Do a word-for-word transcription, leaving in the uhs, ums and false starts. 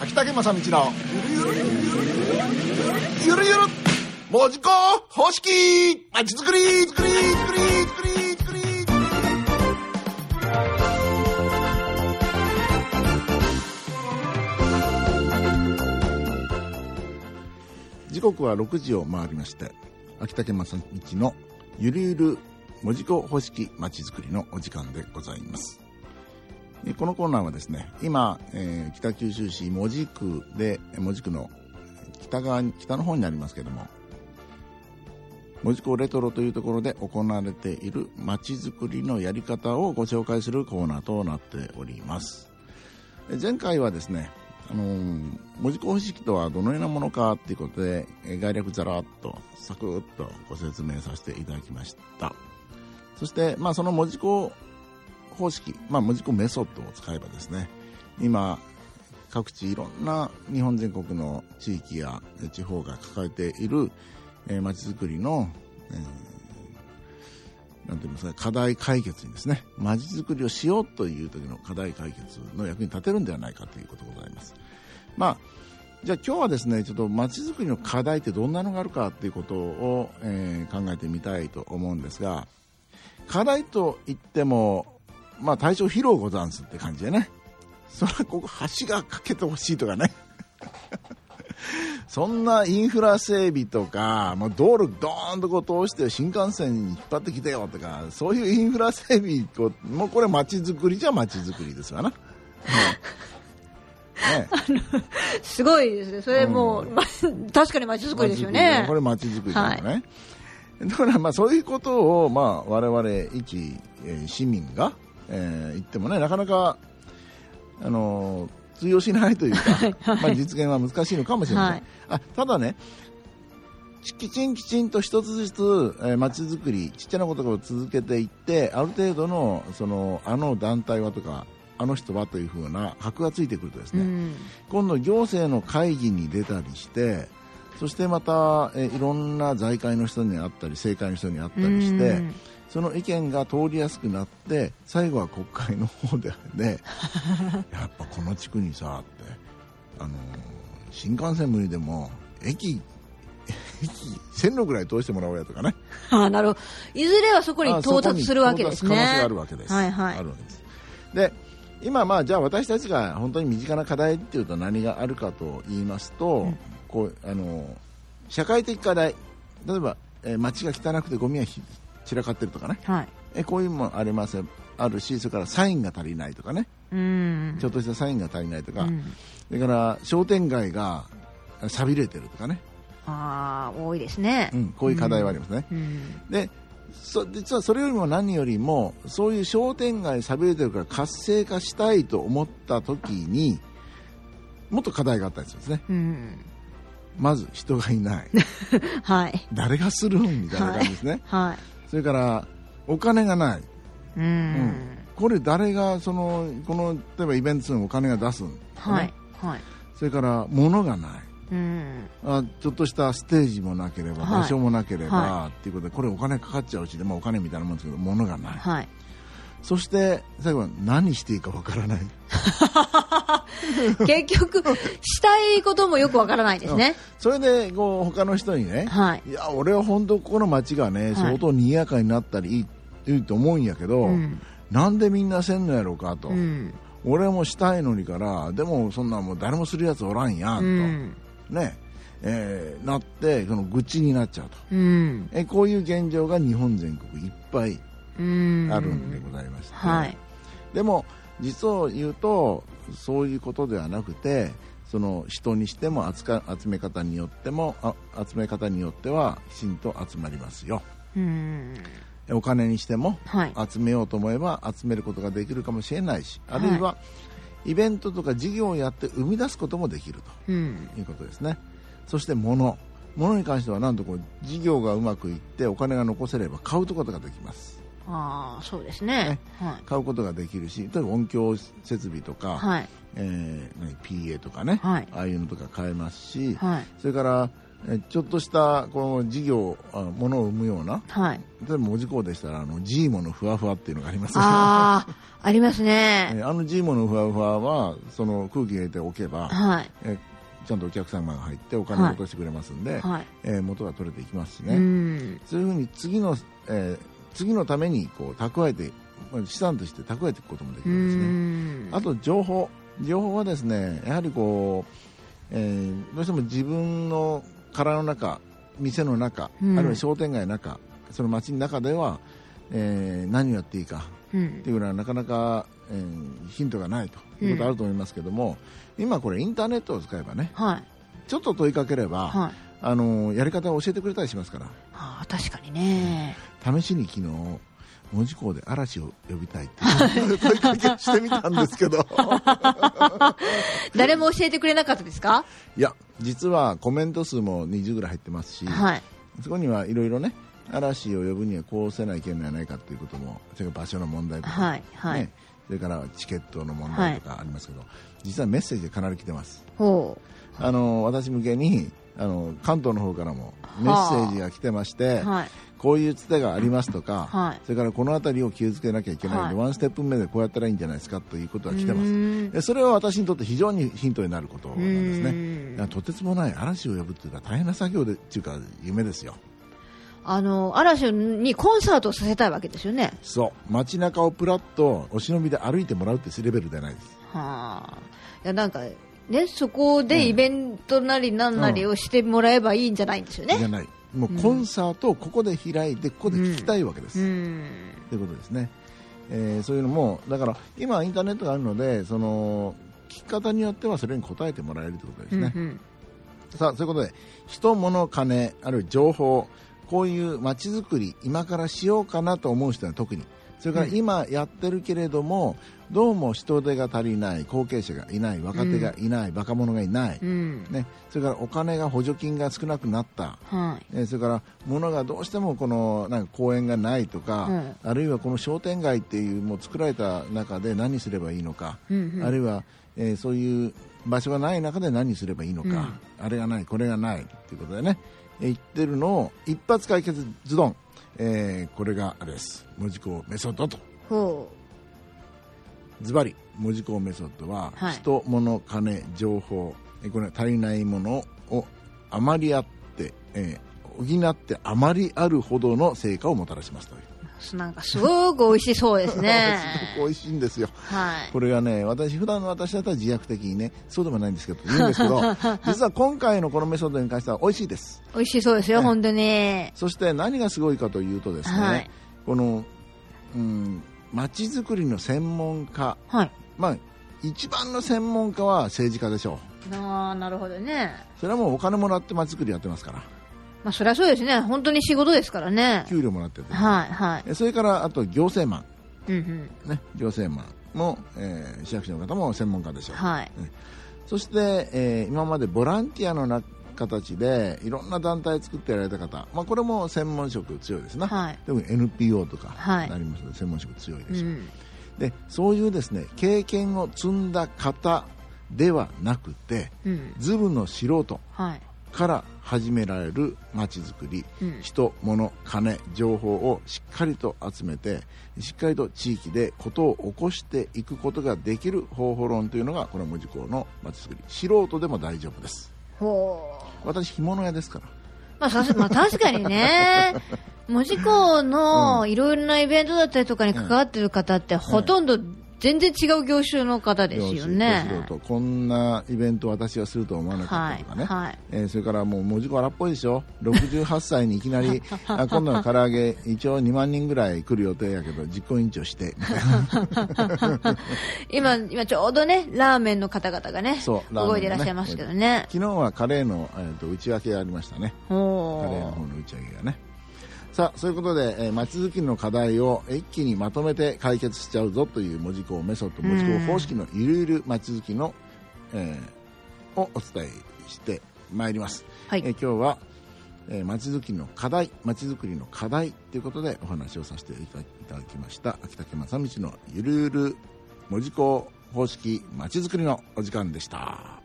秋竹正道のゆるゆるゆるゆる文字工方式まちづくり作り作り作り作り時刻はろくじを回りまして、秋竹正道のゆるゆる文字工方式まちづくりのお時間でございます。このコーナーはですね、今、えー、北九州市門司区で、門司区の北側に、北の方になりますけども、門司港レトロというところで行われている街づくりのやり方をご紹介するコーナーとなっております。前回はですね、あのー、門司港方式とはどのようなものかということで概略ざらっとサクッとご説明させていただきました。そして、まあ、その門司港方式、まあ、門司港メソッドを使えばですね、今各地いろんな日本全国の地域や地方が抱えている、えー、街づくりの、えー、なんて言いますか、課題解決にですね、街づくりをしようという時の課題解決の役に立てるんではないかということでございます。まあ、じゃあ今日はですね、ちょっと街づくりの課題ってどんなのがあるかということを、えー、考えてみたいと思うんですが、課題といってもまあ対象疲労ござんすって感じでね、そらここ橋が架けてほしいとかねそんなインフラ整備とか、まあ、道路ドーンとこう通して新幹線に引っ張ってきてよとか、そういうインフラ整備こう、もうこれ街づくりじゃ街づくりですわな、ねね、あのすごいですねそれもう、うん、ま、確かに街づくりですよね、これ街づくりだよね、はい、だからまあそういうことを、まあ、我々一、えー、市民がえー、言ってもね、なかなか、あのー、通用しないというか、はい、まあ、実現は難しいのかもしれません、はい、あ、ただね、きちんきちんと一つずつ、えー、街づくりちっちゃなことを続けていって、ある程度の、そのあの団体はとかあの人はというふうな箔がついてくるとですね、うん、今度行政の会議に出たりして、そしてまた、えー、いろんな財界の人に会ったり政界の人に会ったりして、うん、その意見が通りやすくなって、最後は国会の方で、ね、やっぱこの地区にさって、あのー、新幹線無理でも駅線路ぐらい通してもらおうやとかね、はあ、なるほど、いずれはそこに到達するわけですね、あ、そこに到達可能性があるわけです、はいはい、あるわけです。で、今、まあ、じゃあ私たちが本当に身近な課題っていうと何があるかと言いますと、うん、こう、あのー、社会的課題、例えば、えー、街が汚くてゴミがひ散らかってるとかね、はい、えこういうのもありますあるし、それからサインが足りないとかね、うん、ちょっとしたサインが足りないとか、うん、それから商店街が錆びれてるとかね、あ、多いですね、うん、こういう課題はありますね、うんうん、でそ実はそれよりも何よりも、そういう商店街錆びれてるから活性化したいと思った時にもっと課題があったりするんですね、うん、まず人がいない、はい、誰がするんみたいな感じですね、はいはい、それからお金がない、うん、うん、これ誰がそのこの例えばイベントにお金が出すん、ね、はいはい、それから物がない、うん、あ、ちょっとしたステージもなければ、はい、場所もなければ、はい、っていうことで、これお金かかっちゃうし、でもお金みたいなもんですけど、物がない、はい、そして最後は何していいかわからない結局したいこともよくわからないですねそれでこう他の人にね、はい、いや俺は本当ここの街がね、はい、相当賑やかになったりい い, いいと思うんやけど、うん、なんでみんなせんのやろうかと、うん、俺もしたいのにから、でもそんなもう誰もするやつおらんやんと、うん、ね、えー、なってその愚痴になっちゃうと、うん、えこういう現状が日本全国いっぱいあるんでございまして、はい、でも実を言うとそういうことではなくて、その人にしても集め方によってもあ集め方によってはきちんと集まりますよ、うん、お金にしても、はい、集めようと思えば集めることができるかもしれないし、あるいは、はい、イベントとか事業をやって生み出すこともできるということですね、うん、そして物物に関してはなんとこう事業がうまくいってお金が残せれば買うことができます。あ、そうです ね, ね、はい、買うことができるし、例えば音響設備とか、はい、えー、ピーエー とかね、はい、ああいうのとか買えますし、はい、それからちょっとしたこの事業ものを生むような、はい、例えば文字工でしたらあのジーモのふわふわっていうのがありますよね。ああ、ありますね。あのジーモのふわふわはその空気入れておけば、はい、えちゃんとお客様が入ってお金を落としてくれますんで、はい、えー、元が取れていきますしね。うん、そういうふうに次の、えー、次のためにこう蓄えて資産として蓄えていくこともできるんですね。うん、あと情報情報はですね、やはりこう、えー、どうしても自分の殻の中、店の中、うん、あるいは商店街の中、その街の中では、えー、何をやっていいか、うん、っていうのはなかなか、えー、ヒントがないということあると思いますけども、うん、今これインターネットを使えばね、はい、ちょっと問いかければ、はい、あのやり方を教えてくれたりしますから、はあ、確かにね、うん、試しに昨日文字工で嵐を呼びたいって問いかけしてみたんですけど誰も教えてくれなかったですか。いや、実はコメント数もにじゅうぐらい入ってますし、はい、そこにはいろいろね、嵐を呼ぶにはこうせない件ではないかということも、それから場所の問題とか、はいはい、ね、それからチケットの問題とかありますけど、はい、実はメッセージがかなり来てます。ほう、あの私向けにあの関東の方からもメッセージが来てまして、はあ、はい、こういうつてがありますとか、はい、それからこの辺りを気をつけなきゃいけないので、はい、ワンステップ目でこうやったらいいんじゃないですかということが来てます。でそれは私にとって非常にヒントになることなんですね。とてつもない嵐を呼ぶというのは大変な作業でというか夢ですよ。あの嵐にコンサートをさせたいわけですよね。そう、街中をプラッとお忍びで歩いてもらうってレベルではないです。はあ、いやなんかね、そこでイベントなりなんなりをしてもらえばいいんじゃないんですよね。うん、じゃない、もうコンサートをここで開いて、うん、ここで聞きたいわけです、うん、ということですね。えー、そういうのもだから今インターネットがあるので、その聞き方によってはそれに答えてもらえるということですね。うんうん、さあ、そういうことで人物金あるいは情報、こういう街づくり今からしようかなと思う人は特に、それから今やってるけれども、うん、どうも人手が足りない、後継者がいない、若手がいない、うん、若者がいない、うん、ね、それからお金が補助金が少なくなった、はい、ね、それから物がどうしてもこのなんか公園がないとか、うん、あるいはこの商店街っていうもう作られた中で何すればいいのか、うんうん、あるいは、えー、そういう場所がない中で何すればいいのか、うん、あれがないこれがないということでね、言ってるのを一発解決ズドン。えー、これがあれです、文字工メソッドと。ほう、ズバリ文字工メソッドは、はい、人物金情報、これ足りないものを余りあって、えー、補って余りあるほどの成果をもたらしますという。なんかすごく美味しそうですねすごく美味しいんですよ、はい、これがね、私普段の私だったら自虐的にねそうでもないんですけど言うんですけど実は今回のこのメソッドに関しては美味しいです。美味しそうですよ、ね、本当に。そして何がすごいかというとですね、はい、この街づくりの専門家、はい、まあ、一番の専門家は政治家でしょう。あ、なるほどね。それはもうお金もらって街づくりやってますから、まあ、そりゃそうですね。本当に仕事ですからね。給料もらってて、はいはい、それからあと行政マン、うんうん、ね、行政マンも、えー、市役所の方も専門家でしょう、はい、ね、そして、えー、今までボランティアのな形でいろんな団体作ってやられた方、まあ、これも専門職強いですね、はい、特に エヌピーオー とかなりますので、はい、専門職強いでしょう、うん、でそういうですね経験を積んだ方ではなくて、うん、ズブの素人、はい、から始められる街づくり、うん、人物金情報をしっかりと集めてしっかりと地域でことを起こしていくことができる方法論というのがこの文字工の街づくり。素人でも大丈夫です。ほう、私干物屋ですから、まあさすまあ、確かにね文字工のいろいろなイベントだったりとかに関わってる方って、うん、ほとんど、はい、全然違う業種の方ですよね。こんなイベント私はするとは思わなかったとかね、はいはい、えー、それからもう文字工荒っぽいでしょ。ろくじゅうはっさいにいきなりあ今度の唐揚げ一応にまんにんぐらい来る予定やけど実行委員長して今, 今ちょうどねラーメンの方々が ね, そうね動いていらっしゃいますけどね、えー、昨日はカレーの、えー、と打ち分けがありましたね。おカレーの方の打ち分けがね。さあ、そういうことでまちづくりの課題を一気にまとめて解決しちゃうぞという文字工メソッド、文字工方式のゆるゆるまちづきの、えー、をお伝えしてまいります、はい、えー、今日は、えー、まちづきの課題、まちづくりの課題ということでお話をさせていただきました。秋竹正道のゆるゆる文字工方式まちづくりのお時間でした。